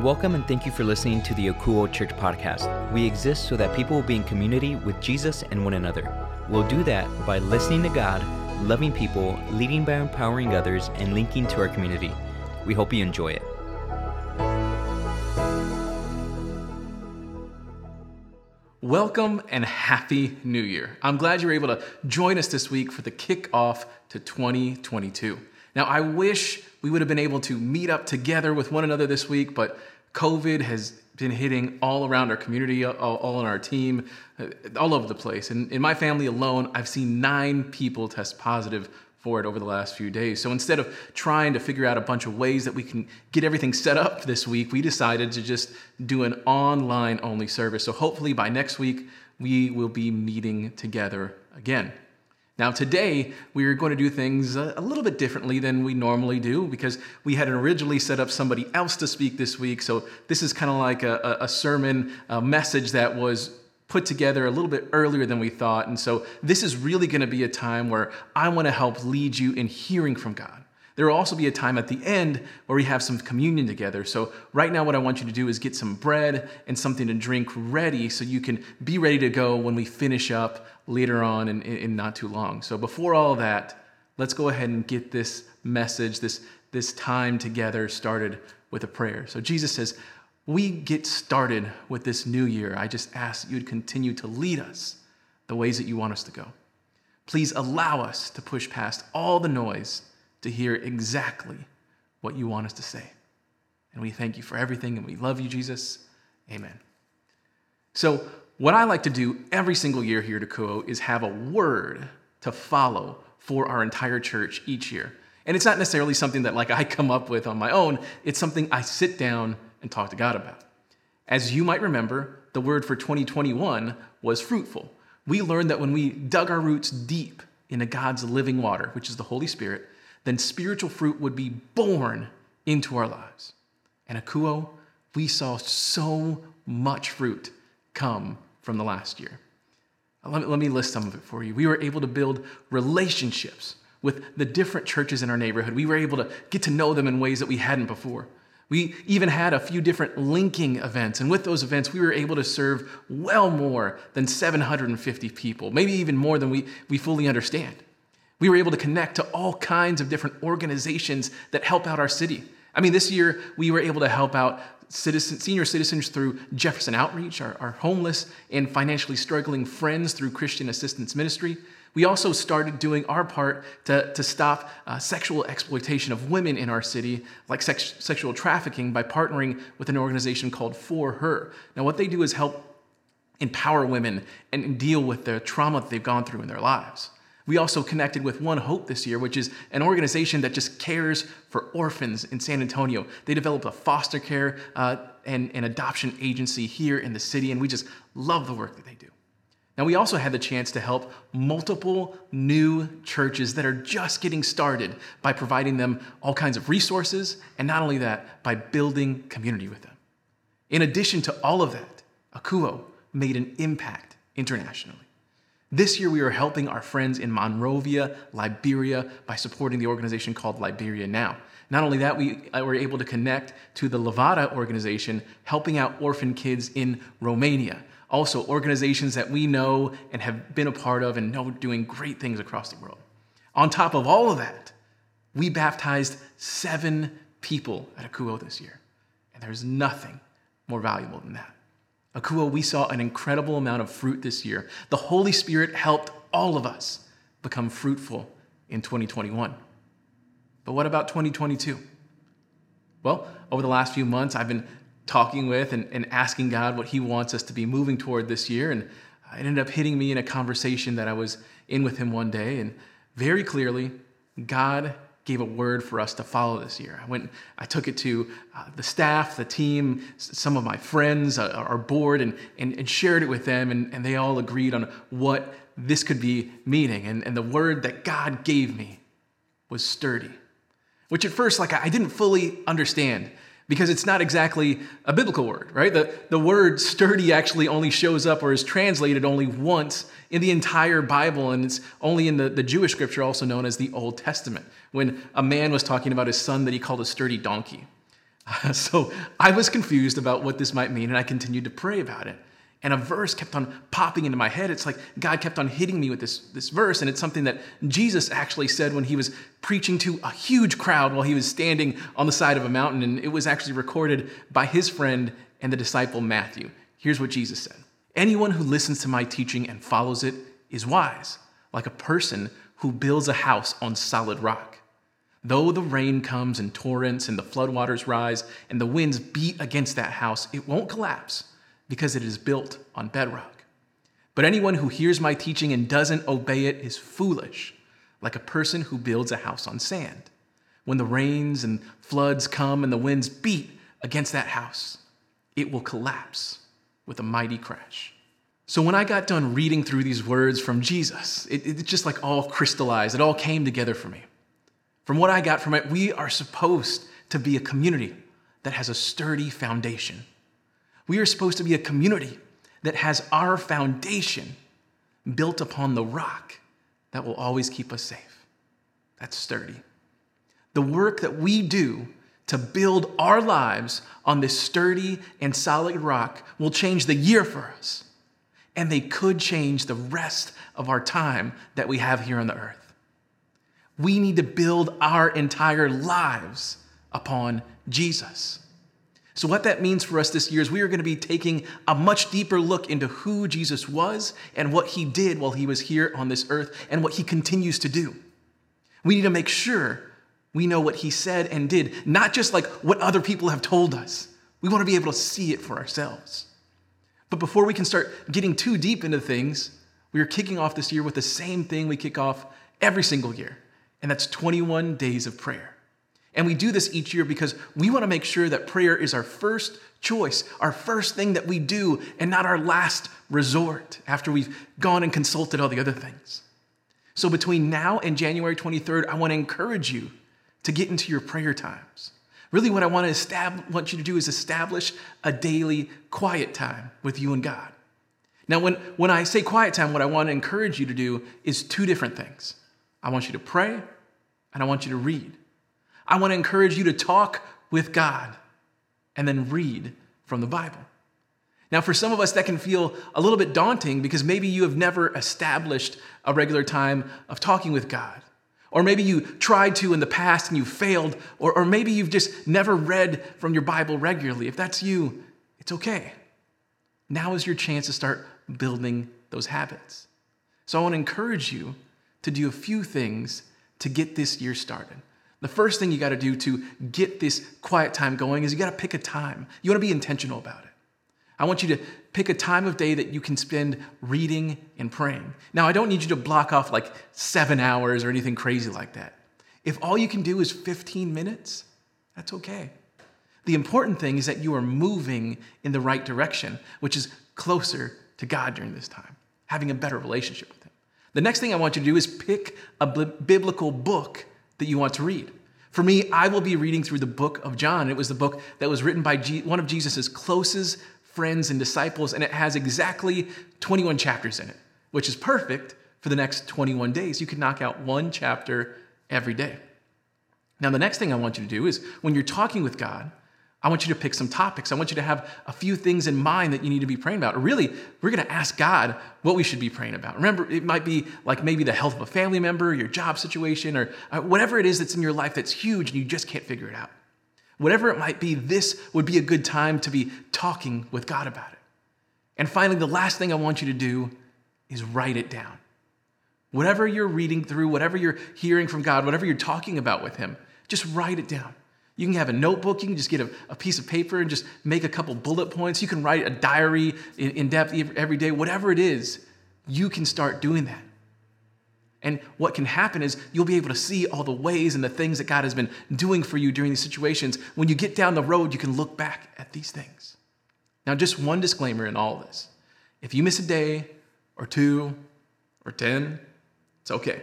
Welcome and thank you for listening to the Akuo Church podcast. We exist so that people will be in community with Jesus and one another. We'll do that by listening to God, loving people, leading by empowering others, and linking to our community. We hope you enjoy it. Welcome and Happy New Year. I'm glad you were able to join us this week for the kickoff to 2022. Now, I wish we would have been able to meet up together with one another this week, but COVID has been hitting all around our community, all on our team, all over the place. And in my family alone, I've seen 9 people test positive for it over the last few days. So instead of trying to figure out a bunch of ways that we can get everything set up this week, we decided to just do an online only service. So hopefully by next week, we will be meeting together again. Now today, we are going to do things a little bit differently than we normally do because we had originally set up somebody else to speak this week. So this is kind of like a sermon, a message that was put together a little bit earlier than we thought. And so this is really going to be a time where I want to help lead you in hearing from God. There will also be a time at the end where we have some communion together. So right now what I want you to do is get some bread and something to drink ready so you can be ready to go when we finish up later on in not too long. So before all that, let's go ahead and get this message, this time together started with a prayer. So Jesus says, we get started with this new year. I just ask you to continue to lead us the ways that you want us to go. Please allow us to push past all the noise to hear exactly what you want us to say. And we thank you for everything, and we love you, Jesus. Amen. So what I like to do every single year here at Akuo is have a word to follow for our entire church each year. And it's not necessarily something that I come up with on my own. It's something I sit down and talk to God about. As you might remember, the word for 2021 was fruitful. We learned that when we dug our roots deep into God's living water, which is the Holy Spirit, then spiritual fruit would be born into our lives. And Akuo, we saw so much fruit come from the last year. Let me list some of it for you. We were able to build relationships with the different churches in our neighborhood. We were able to get to know them in ways that we hadn't before. We even had a few different linking events, and with those events, we were able to serve well more than 750 people, maybe even more than we fully understand. We were able to connect to all kinds of different organizations that help out our city. I mean, this year, we were able to help out senior citizens through Jefferson Outreach, our homeless and financially struggling friends through Christian Assistance Ministry. We also started doing our part to stop sexual exploitation of women in our city, like sexual trafficking, by partnering with an organization called For Her. Now, what they do is help empower women and deal with the trauma that they've gone through in their lives. We also connected with One Hope this year, which is an organization that just cares for orphans in San Antonio. They developed a foster care and adoption agency here in the city, and we just love the work that they do. Now, we also had the chance to help multiple new churches that are just getting started by providing them all kinds of resources, and not only that, by building community with them. In addition to all of that, Akuo made an impact internationally. This year, we are helping our friends in Monrovia, Liberia, by supporting the organization called Liberia Now. Not only that, we were able to connect to the Levada organization, helping out orphan kids in Romania. Also, organizations that we know and have been a part of and know doing great things across the world. On top of all of that, we baptized 7 people at Akuo this year. And there's nothing more valuable than that. Akuo, we saw an incredible amount of fruit this year. The Holy Spirit helped all of us become fruitful in 2021. But what about 2022? Well, over the last few months, I've been talking with and asking God what he wants us to be moving toward this year. And it ended up hitting me in a conversation that I was in with him one day. And very clearly, God gave a word for us to follow this year. I took it to the staff, the team, some of my friends, our board, and shared it with them, and they all agreed on what this could be meaning. And the word that God gave me was sturdy, which at first, I didn't fully understand because it's not exactly a biblical word, right? The word sturdy actually only shows up or is translated only once in the entire Bible, and it's only in the Jewish scripture, also known as the Old Testament, when a man was talking about his son that he called a sturdy donkey. So I was confused about what this might mean, and I continued to pray about it. And a verse kept on popping into my head. It's like God kept on hitting me with this verse, and it's something that Jesus actually said when he was preaching to a huge crowd while he was standing on the side of a mountain, and it was actually recorded by his friend and the disciple Matthew. Here's what Jesus said. "Anyone who listens to my teaching and follows it is wise, like a person who builds a house on solid rock. Though the rain comes in torrents and the floodwaters rise and the winds beat against that house, it won't collapse, because it is built on bedrock. But anyone who hears my teaching and doesn't obey it is foolish, like a person who builds a house on sand. When the rains and floods come and the winds beat against that house, it will collapse with a mighty crash." So when I got done reading through these words from Jesus, it just like all crystallized. It all came together for me. From what I got from it, we are supposed to be a community that has a sturdy foundation. We are supposed to be a community that has our foundation built upon the rock that will always keep us safe. That's sturdy. The work that we do to build our lives on this sturdy and solid rock will change the year for us. And they could change the rest of our time that we have here on the earth. We need to build our entire lives upon Jesus. So what that means for us this year is we are going to be taking a much deeper look into who Jesus was and what he did while he was here on this earth and what he continues to do. We need to make sure we know what he said and did, not just like what other people have told us. We want to be able to see it for ourselves. But before we can start getting too deep into things, we are kicking off this year with the same thing we kick off every single year, and that's 21 days of prayer. And we do this each year because we want to make sure that prayer is our first choice, our first thing that we do, and not our last resort after we've gone and consulted all the other things. So between now and January 23rd, I want to encourage you to get into your prayer times. Really what I want you to do is establish a daily quiet time with you and God. Now when I say quiet time, what I want to encourage you to do is two different things. I want you to pray and I want you to read. I want to encourage you to talk with God and then read from the Bible. Now, for some of us, that can feel a little bit daunting because maybe you have never established a regular time of talking with God. Or maybe you tried to in the past and you failed, or maybe you've just never read from your Bible regularly. If that's you, it's okay. Now is your chance to start building those habits. So I want to encourage you to do a few things to get this year started. The first thing you got to do to get this quiet time going is you got to pick a time. You want to be intentional about it. I want you to pick a time of day that you can spend reading and praying. Now, I don't need you to block off like 7 hours or anything crazy like that. If all you can do is 15 minutes, that's okay. The important thing is that you are moving in the right direction, which is closer to God during this time, having a better relationship with him. The next thing I want you to do is pick a biblical book that you want to read. For me, I will be reading through the book of John. It was the book that was written by one of Jesus's closest friends and disciples, and it has exactly 21 chapters in it, which is perfect for the next 21 days. You could knock out one chapter every day. Now, the next thing I want you to do is when you're talking with God, I want you to pick some topics. I want you to have a few things in mind that you need to be praying about. Or really, we're going to ask God what we should be praying about. Remember, it might be like maybe the health of a family member, your job situation, or whatever it is that's in your life that's huge and you just can't figure it out. Whatever it might be, this would be a good time to be talking with God about it. And finally, the last thing I want you to do is write it down. Whatever you're reading through, whatever you're hearing from God, whatever you're talking about with him, just write it down. You can have a notebook. You can just get a piece of paper and just make a couple bullet points. You can write a diary in depth every day. Whatever it is, you can start doing that. And what can happen is you'll be able to see all the ways and the things that God has been doing for you during these situations. When you get down the road, you can look back at these things. Now, just one disclaimer in all this. If you miss a day or two or 10, it's okay.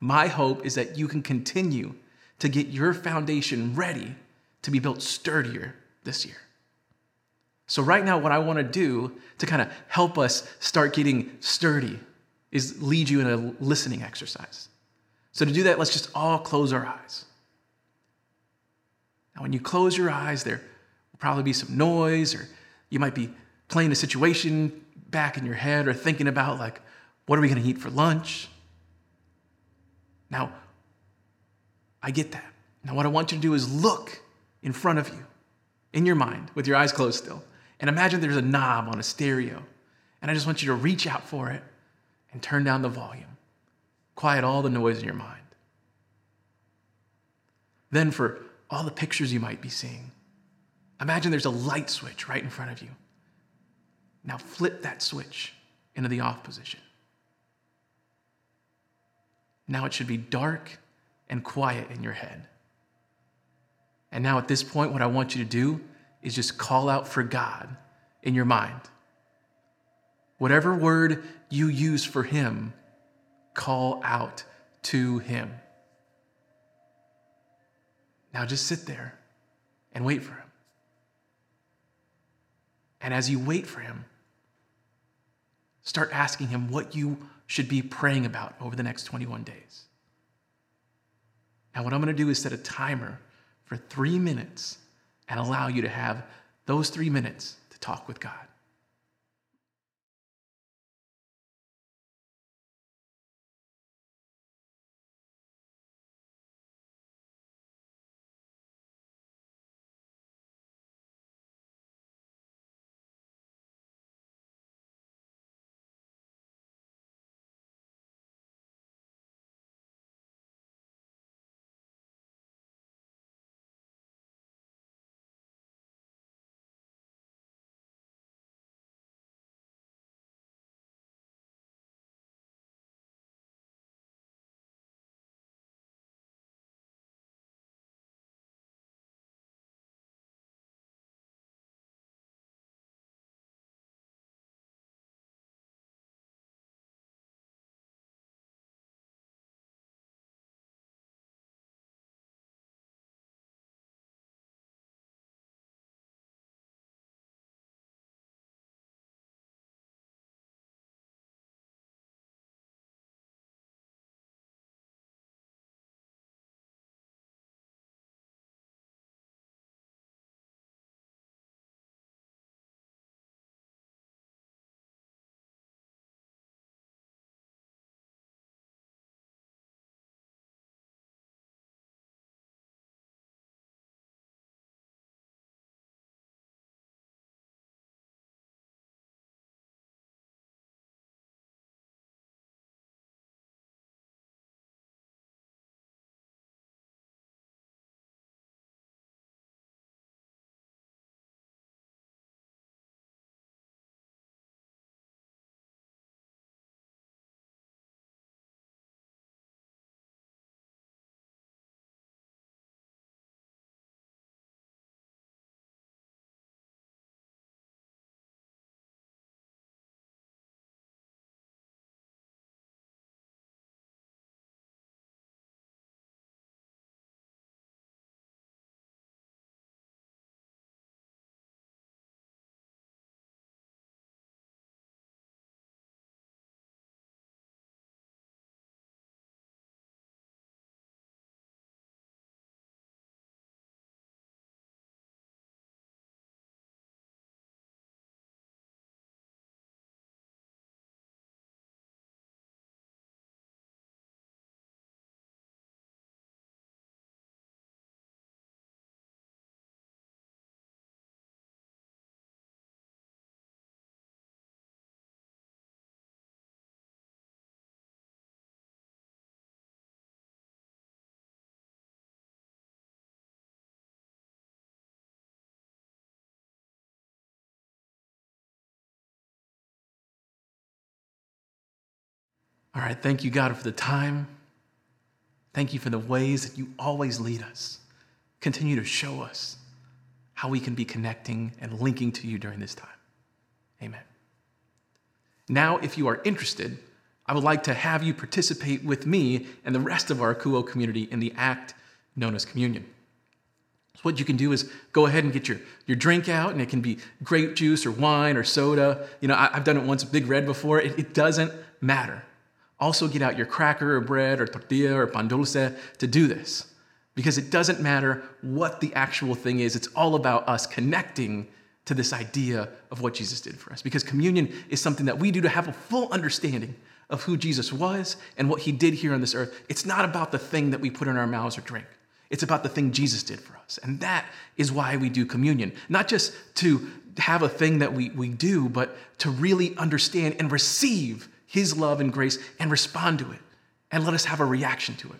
My hope is that you can continue to get your foundation ready to be built sturdier this year. So right now, what I want to do to kind of help us start getting sturdy is lead you in a listening exercise. So to do that, let's just all close our eyes. And when you close your eyes, there will probably be some noise, or you might be playing a situation back in your head or thinking about, like, what are we going to eat for lunch? Now, I get that. Now, what I want you to do is look in front of you, in your mind, with your eyes closed still, and imagine there's a knob on a stereo. And I just want you to reach out for it and turn down the volume. Quiet all the noise in your mind. Then for all the pictures you might be seeing, imagine there's a light switch right in front of you. Now flip that switch into the off position. Now it should be dark and quiet in your head. And now at this point, what I want you to do is just call out for God in your mind. Whatever word you use for him, call out to him. Now just sit there and wait for him. And as you wait for him, start asking him what you should be praying about over the next 21 days. Now what I'm going to do is set a timer for 3 minutes and allow you to have those 3 minutes to talk with God. All right, thank you, God, for the time. Thank you for the ways that you always lead us. Continue to show us how we can be connecting and linking to you during this time. Amen. Now, if you are interested, I would like to have you participate with me and the rest of our Akuo community in the act known as communion. So what you can do is go ahead and get your drink out, and it can be grape juice or wine or soda. You know, I've done it once, Big Red before. It doesn't matter. Also get out your cracker or bread or tortilla or pan dulce to do this, because it doesn't matter what the actual thing is. It's all about us connecting to this idea of what Jesus did for us, because communion is something that we do to have a full understanding of who Jesus was and what he did here on this earth. It's not about the thing that we put in our mouths or drink. It's about the thing Jesus did for us. And that is why we do communion, not just to have a thing that we do, but to really understand and receive his love and grace and respond to it and let us have a reaction to it.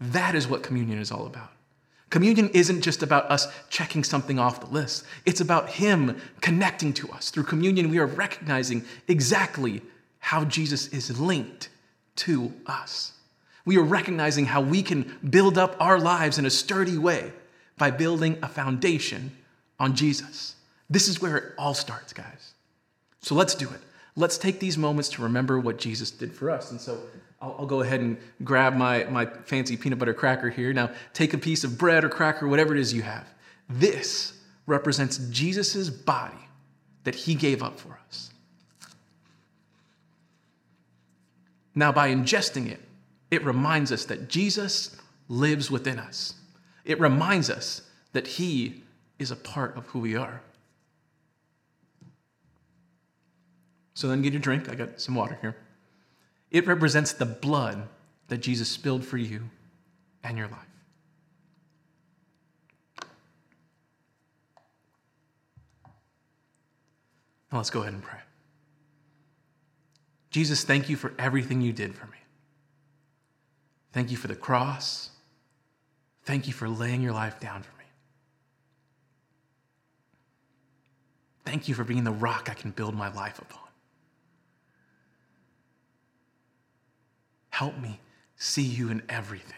That is what communion is all about. Communion isn't just about us checking something off the list. It's about him connecting to us. Through communion, we are recognizing exactly how Jesus is linked to us. We are recognizing how we can build up our lives in a sturdy way by building a foundation on Jesus. This is where it all starts, guys. So let's do it. Let's take these moments to remember what Jesus did for us. And so I'll go ahead and grab my fancy peanut butter cracker here. Now, take a piece of bread or cracker, whatever it is you have. This represents Jesus's body that he gave up for us. Now, by ingesting it, it reminds us that Jesus lives within us. It reminds us that he is a part of who we are. So then get your drink. I got some water here. It represents the blood that Jesus spilled for you and your life. Now let's go ahead and pray. Jesus, thank you for everything you did for me. Thank you for the cross. Thank you for laying your life down for me. Thank you for being the rock I can build my life upon. Help me see you in everything.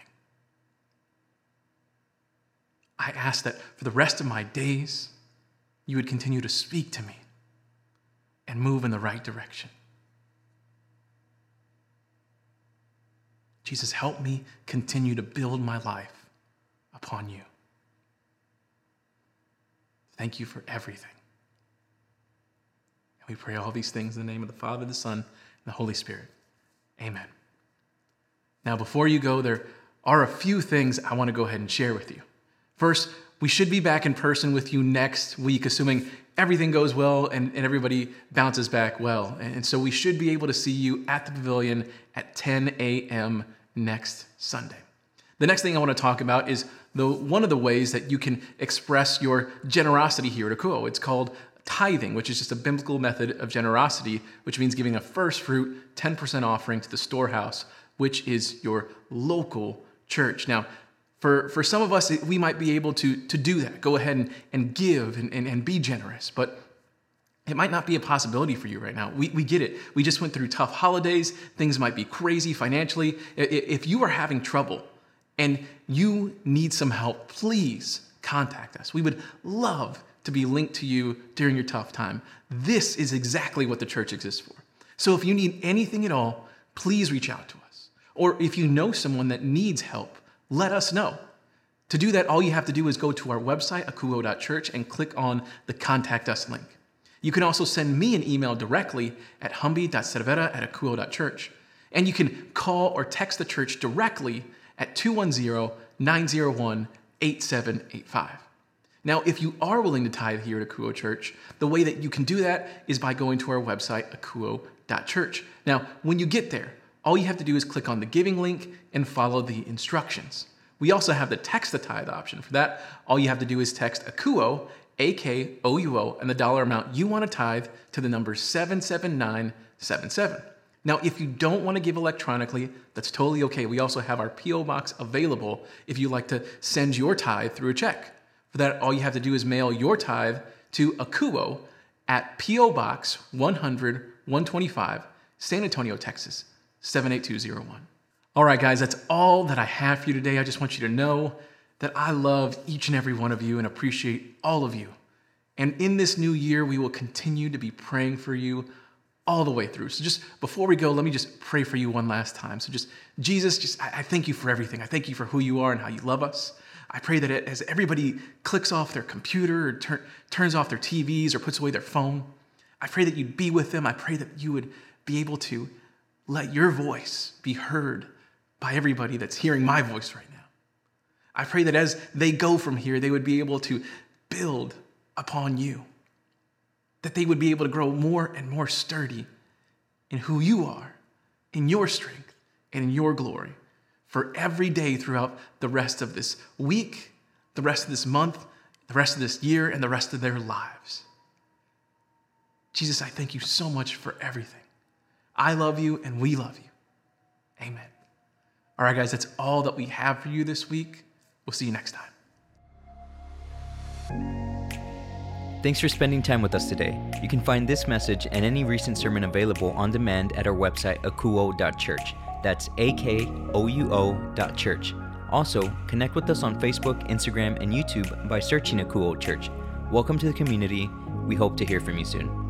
I ask that for the rest of my days, you would continue to speak to me and move in the right direction. Jesus, help me continue to build my life upon you. Thank you for everything. And we pray all these things in the name of the Father, the Son, and the Holy Spirit. Amen. Now, before you go, there are a few things I want to go ahead and share with you. First, we should be back in person with you next week, assuming everything goes well and everybody bounces back well. And so we should be able to see you at the pavilion at 10 a.m. next Sunday. The next thing I want to talk about is one of the ways that you can express your generosity here at Akuo. It's called tithing, which is just a biblical method of generosity, which means giving a first fruit 10% offering to the storehouse, which is your local church. Now, for some of us, we might be able to do that. Go ahead and give and be generous, but it might not be a possibility for you right now. We get it. We just went through tough holidays. Things might be crazy financially. If you are having trouble and you need some help, please contact us. We would love to be linked to you during your tough time. This is exactly what the church exists for. So if you need anything at all, please reach out to us. Or if you know someone that needs help, let us know. To do that, all you have to do is go to our website, akuo.church, and click on the Contact Us link. You can also send me an email directly at humby.cervera@akuo.church. And you can call or text the church directly at 210-901-8785. Now, if you are willing to tithe here at Akuo Church, the way that you can do that is by going to our website, akuo.church. Now, when you get there, all you have to do is click on the giving link and follow the instructions. We also have the text the tithe option. For that, all you have to do is text AKUO, AKOUO, and the dollar amount you want to tithe to the number 77977. Now, if you don't want to give electronically, that's totally okay. We also have our P.O. Box available if you'd like to send your tithe through a check. For that, all you have to do is mail your tithe to AKUO at P.O. Box 100 125, San Antonio, Texas, 78201. All right, guys, that's all that I have for you today. I just want you to know that I love each and every one of you and appreciate all of you. And in this new year, we will continue to be praying for you all the way through. So just before we go, let me just pray for you one last time. So just, Jesus, I thank you for everything. I thank you for who you are and how you love us. I pray that as everybody clicks off their computer or turns off their TVs or puts away their phone, I pray that you'd be with them. I pray that you would be able to let your voice be heard by everybody that's hearing my voice right now. I pray that as they go from here, they would be able to build upon you, that they would be able to grow more and more sturdy in who you are, in your strength, and in your glory for every day throughout the rest of this week, the rest of this month, the rest of this year, and the rest of their lives. Jesus, I thank you so much for everything. I love you and we love you. Amen. All right, guys, that's all that we have for you this week. We'll see you next time. Thanks for spending time with us today. You can find this message and any recent sermon available on demand at our website, akuo.church. That's AKOUO.church. Also, connect with us on Facebook, Instagram, and YouTube by searching Akuo Church. Welcome to the community. We hope to hear from you soon.